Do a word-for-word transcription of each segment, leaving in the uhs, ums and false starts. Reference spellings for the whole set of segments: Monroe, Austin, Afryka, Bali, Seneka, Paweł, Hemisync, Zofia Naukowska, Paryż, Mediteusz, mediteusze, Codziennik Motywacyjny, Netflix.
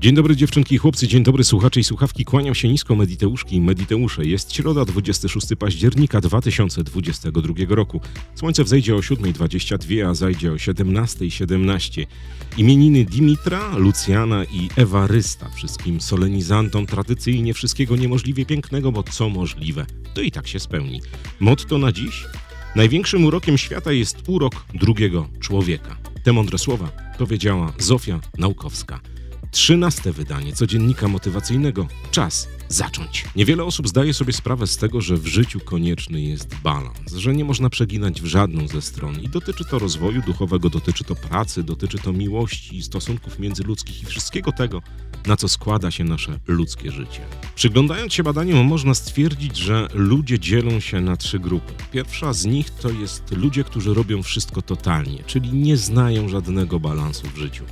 Dzień dobry dziewczynki i chłopcy, dzień dobry słuchacze i słuchawki. Kłaniam się nisko Mediteuszki i Mediteusze. Jest środa, dwudziestego szóstego października dwa tysiące dwudziestego drugiego roku. Słońce wzejdzie o siódma dwadzieścia dwa, a zajdzie o siedemnasta siedemnaście. Imieniny Dimitra, Lucjana i Ewarysta. Wszystkim solenizantom tradycyjnie wszystkiego niemożliwie pięknego, bo co możliwe, to i tak się spełni. Motto na dziś? Największym urokiem świata jest urok drugiego człowieka. Te mądre słowa powiedziała Zofia Naukowska. Trzynaste wydanie Codziennika Motywacyjnego. Czas zacząć. Niewiele osób zdaje sobie sprawę z tego, że w życiu konieczny jest balans, że nie można przeginać w żadną ze stron. I dotyczy to rozwoju duchowego, dotyczy to pracy, dotyczy to miłości i stosunków międzyludzkich i wszystkiego tego, na co składa się nasze ludzkie życie. Przyglądając się badaniom, można stwierdzić, że ludzie dzielą się na trzy grupy. Pierwsza z nich to jest ludzie, którzy robią wszystko totalnie, czyli nie znają żadnego balansu w życiu.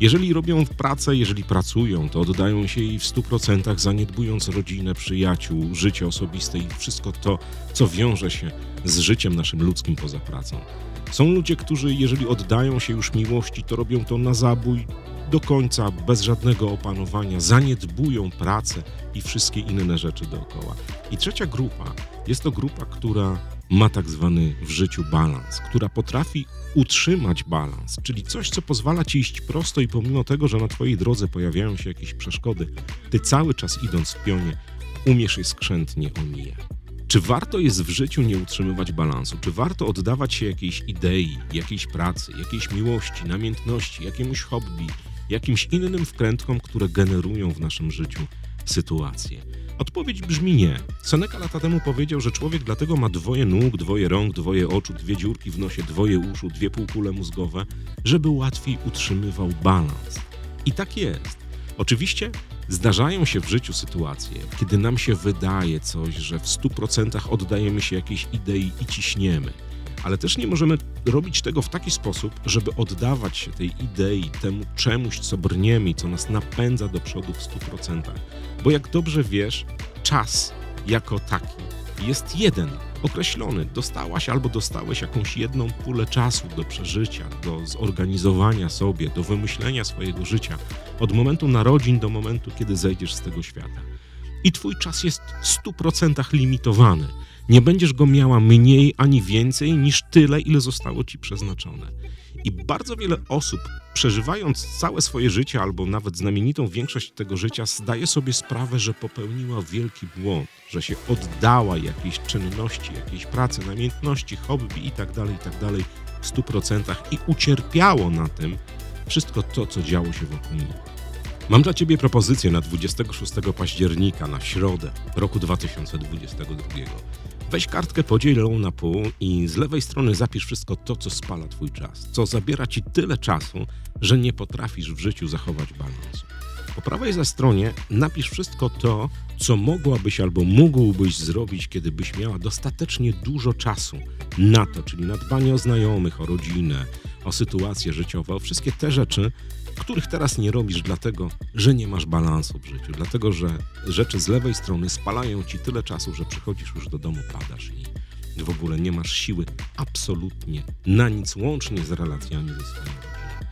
Jeżeli robią pracę, jeżeli pracują, to oddają się jej w stu procentach, zaniedbując rodzinę, przyjaciół, życie osobiste i wszystko to, co wiąże się z życiem naszym ludzkim poza pracą. Są ludzie, którzy jeżeli oddają się już miłości, to robią to na zabój, do końca, bez żadnego opanowania, zaniedbują pracę i wszystkie inne rzeczy dookoła. I trzecia grupa jest to grupa, która ma tak zwany w życiu balans, która potrafi utrzymać balans, czyli coś, co pozwala ci iść prosto i pomimo tego, że na twojej drodze pojawiają się jakieś przeszkody, ty cały czas idąc w pionie, umiesz je skrzętnie omijać. Czy warto jest w życiu nie utrzymywać balansu? Czy warto oddawać się jakiejś idei, jakiejś pracy, jakiejś miłości, namiętności, jakiemuś hobby, jakimś innym wkrętkom, które generują w naszym życiu sytuacje? Odpowiedź brzmi nie. Seneka lata temu powiedział, że człowiek dlatego ma dwoje nóg, dwoje rąk, dwoje oczu, dwie dziurki w nosie, dwoje uszu, dwie półkule mózgowe, żeby łatwiej utrzymywał balans. I tak jest. Oczywiście zdarzają się w życiu sytuacje, kiedy nam się wydaje coś, że w stu procentach oddajemy się jakiejś idei i ciśniemy. Ale też nie możemy robić tego w taki sposób, żeby oddawać się tej idei, temu czemuś, co brniemy i co nas napędza do przodu w stu procentach. Bo jak dobrze wiesz, czas jako taki jest jeden, określony. Dostałaś albo dostałeś jakąś jedną pulę czasu do przeżycia, do zorganizowania sobie, do wymyślenia swojego życia. Od momentu narodzin do momentu, kiedy zejdziesz z tego świata. I twój czas jest w stu procentach limitowany. Nie będziesz go miała mniej ani więcej niż tyle, ile zostało ci przeznaczone. I bardzo wiele osób, przeżywając całe swoje życie albo nawet znamienitą większość tego życia, zdaje sobie sprawę, że popełniła wielki błąd, że się oddała jakiejś czynności, jakiejś pracy, namiętności, hobby itd., itd. w stu procentach i ucierpiało na tym wszystko to, co działo się wokół nich. Mam dla Ciebie propozycję na dwudziestego szóstego października, na środę roku dwa tysiące dwudziestego drugiego. Weź kartkę, podziel ją na pół i z lewej strony zapisz wszystko to, co spala Twój czas, co zabiera Ci tyle czasu, że nie potrafisz w życiu zachować balansu. Po prawej ze stronie napisz wszystko to, co mogłabyś albo mógłbyś zrobić, kiedybyś miała dostatecznie dużo czasu na to, czyli na dbanie o znajomych, o rodzinę, o sytuacje życiowe, o wszystkie te rzeczy, których teraz nie robisz dlatego, że nie masz balansu w życiu, dlatego, że rzeczy z lewej strony spalają ci tyle czasu, że przychodzisz już do domu, padasz i w ogóle nie masz siły absolutnie na nic, łącznie z relacjami ze swoją rodziną.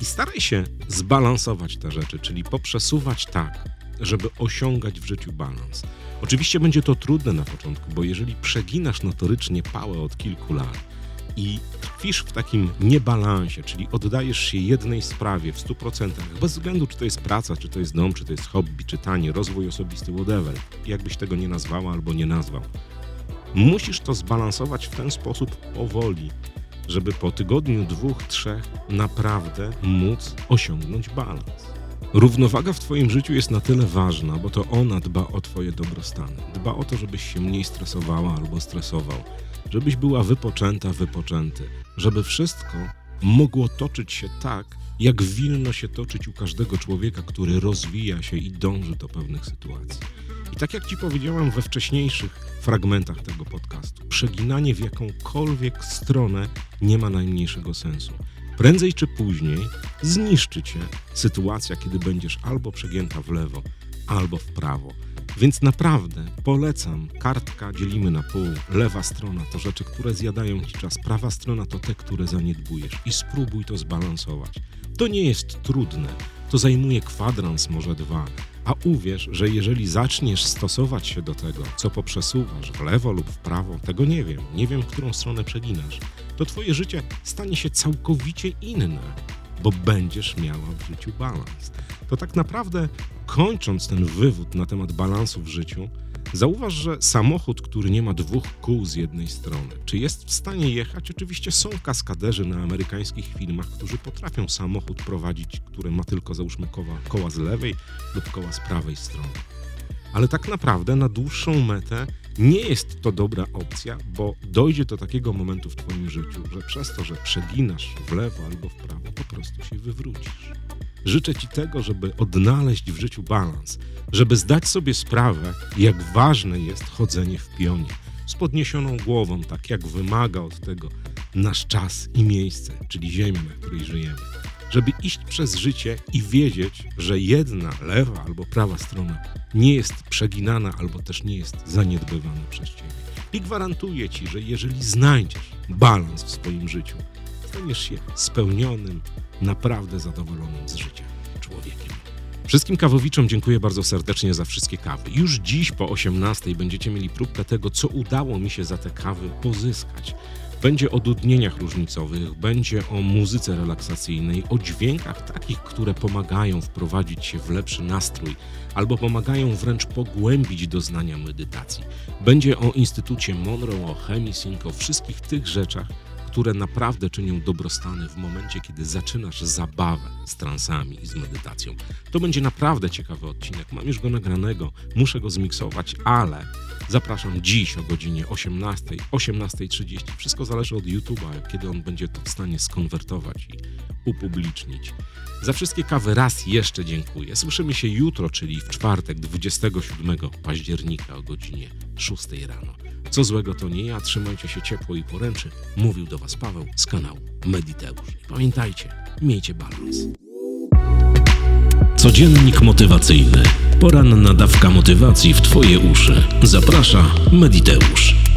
I staraj się zbalansować te rzeczy, czyli poprzesuwać tak, żeby osiągać w życiu balans. Oczywiście będzie to trudne na początku, bo jeżeli przeginasz notorycznie pałę od kilku lat, i tkwisz w takim niebalansie, czyli oddajesz się jednej sprawie w stu procentach, bez względu czy to jest praca, czy to jest dom, czy to jest hobby, czytanie, rozwój osobisty, whatever, jakbyś tego nie nazwała albo nie nazwał. Musisz to zbalansować w ten sposób powoli, żeby po tygodniu, dwóch, trzech naprawdę móc osiągnąć balans. Równowaga w Twoim życiu jest na tyle ważna, bo to ona dba o Twoje dobrostany. Dba o to, żebyś się mniej stresowała albo stresował, żebyś była wypoczęta, wypoczęty, żeby wszystko mogło toczyć się tak, jak winno się toczyć u każdego człowieka, który rozwija się i dąży do pewnych sytuacji. I tak jak Ci powiedziałem we wcześniejszych fragmentach tego podcastu, przeginanie w jakąkolwiek stronę nie ma najmniejszego sensu. Prędzej czy później zniszczy Cię sytuacja, kiedy będziesz albo przegięta w lewo, albo w prawo. Więc naprawdę polecam. Kartka dzielimy na pół. Lewa strona to rzeczy, które zjadają ci czas. Prawa strona to te, które zaniedbujesz. I spróbuj to zbalansować. To nie jest trudne. To zajmuje kwadrans, może dwa. A uwierz, że jeżeli zaczniesz stosować się do tego, co poprzesuwasz w lewo lub w prawo, tego nie wiem, nie wiem, w którą stronę przeginasz, to twoje życie stanie się całkowicie inne, bo będziesz miała w życiu balans. To tak naprawdę, kończąc ten wywód na temat balansu w życiu, zauważ, że samochód, który nie ma dwóch kół z jednej strony, czy jest w stanie jechać? Oczywiście są kaskaderzy na amerykańskich filmach, którzy potrafią samochód prowadzić, który ma tylko, załóżmy, koła, koła z lewej lub koła z prawej strony. Ale tak naprawdę na dłuższą metę nie jest to dobra opcja, bo dojdzie do takiego momentu w twoim życiu, że przez to, że przeginasz w lewo albo w prawo, po prostu się wywrócisz. Życzę ci tego, żeby odnaleźć w życiu balans, żeby zdać sobie sprawę, jak ważne jest chodzenie w pionie, z podniesioną głową, tak jak wymaga od tego nasz czas i miejsce, czyli ziemia, na której żyjemy. Żeby iść przez życie i wiedzieć, że jedna lewa albo prawa strona nie jest przeginana albo też nie jest zaniedbywana przez ciebie. I gwarantuję ci, że jeżeli znajdziesz balans w swoim życiu, staniesz się spełnionym, naprawdę zadowolonym z życia człowiekiem. Wszystkim kawowiczom dziękuję bardzo serdecznie za wszystkie kawy. Już dziś po osiemnastej będziecie mieli próbkę tego, co udało mi się za te kawy pozyskać. Będzie o dudnieniach różnicowych, będzie o muzyce relaksacyjnej, o dźwiękach takich, które pomagają wprowadzić się w lepszy nastrój albo pomagają wręcz pogłębić doznania medytacji. Będzie o Instytucie Monroe, o Hemisync, o wszystkich tych rzeczach, które naprawdę czynią dobrostany w momencie, kiedy zaczynasz zabawę z transami i z medytacją. To będzie naprawdę ciekawy odcinek. Mam już go nagranego, muszę go zmiksować, ale zapraszam dziś o godzinie osiemnastej, osiemnasta trzydzieści. Wszystko zależy od YouTube'a, kiedy on będzie to w stanie skonwertować i upublicznić. Za wszystkie kawy raz jeszcze dziękuję. Słyszymy się jutro, czyli w czwartek, dwudziestego siódmego października o godzinie szóstej rano. Co złego to nie ja, trzymajcie się ciepło i poręczy. Mówił do was Paweł z kanału Mediteusz. Pamiętajcie, miejcie balans. Codziennik motywacyjny. Poranna dawka motywacji w twoje uszy. Zaprasza Mediteusz.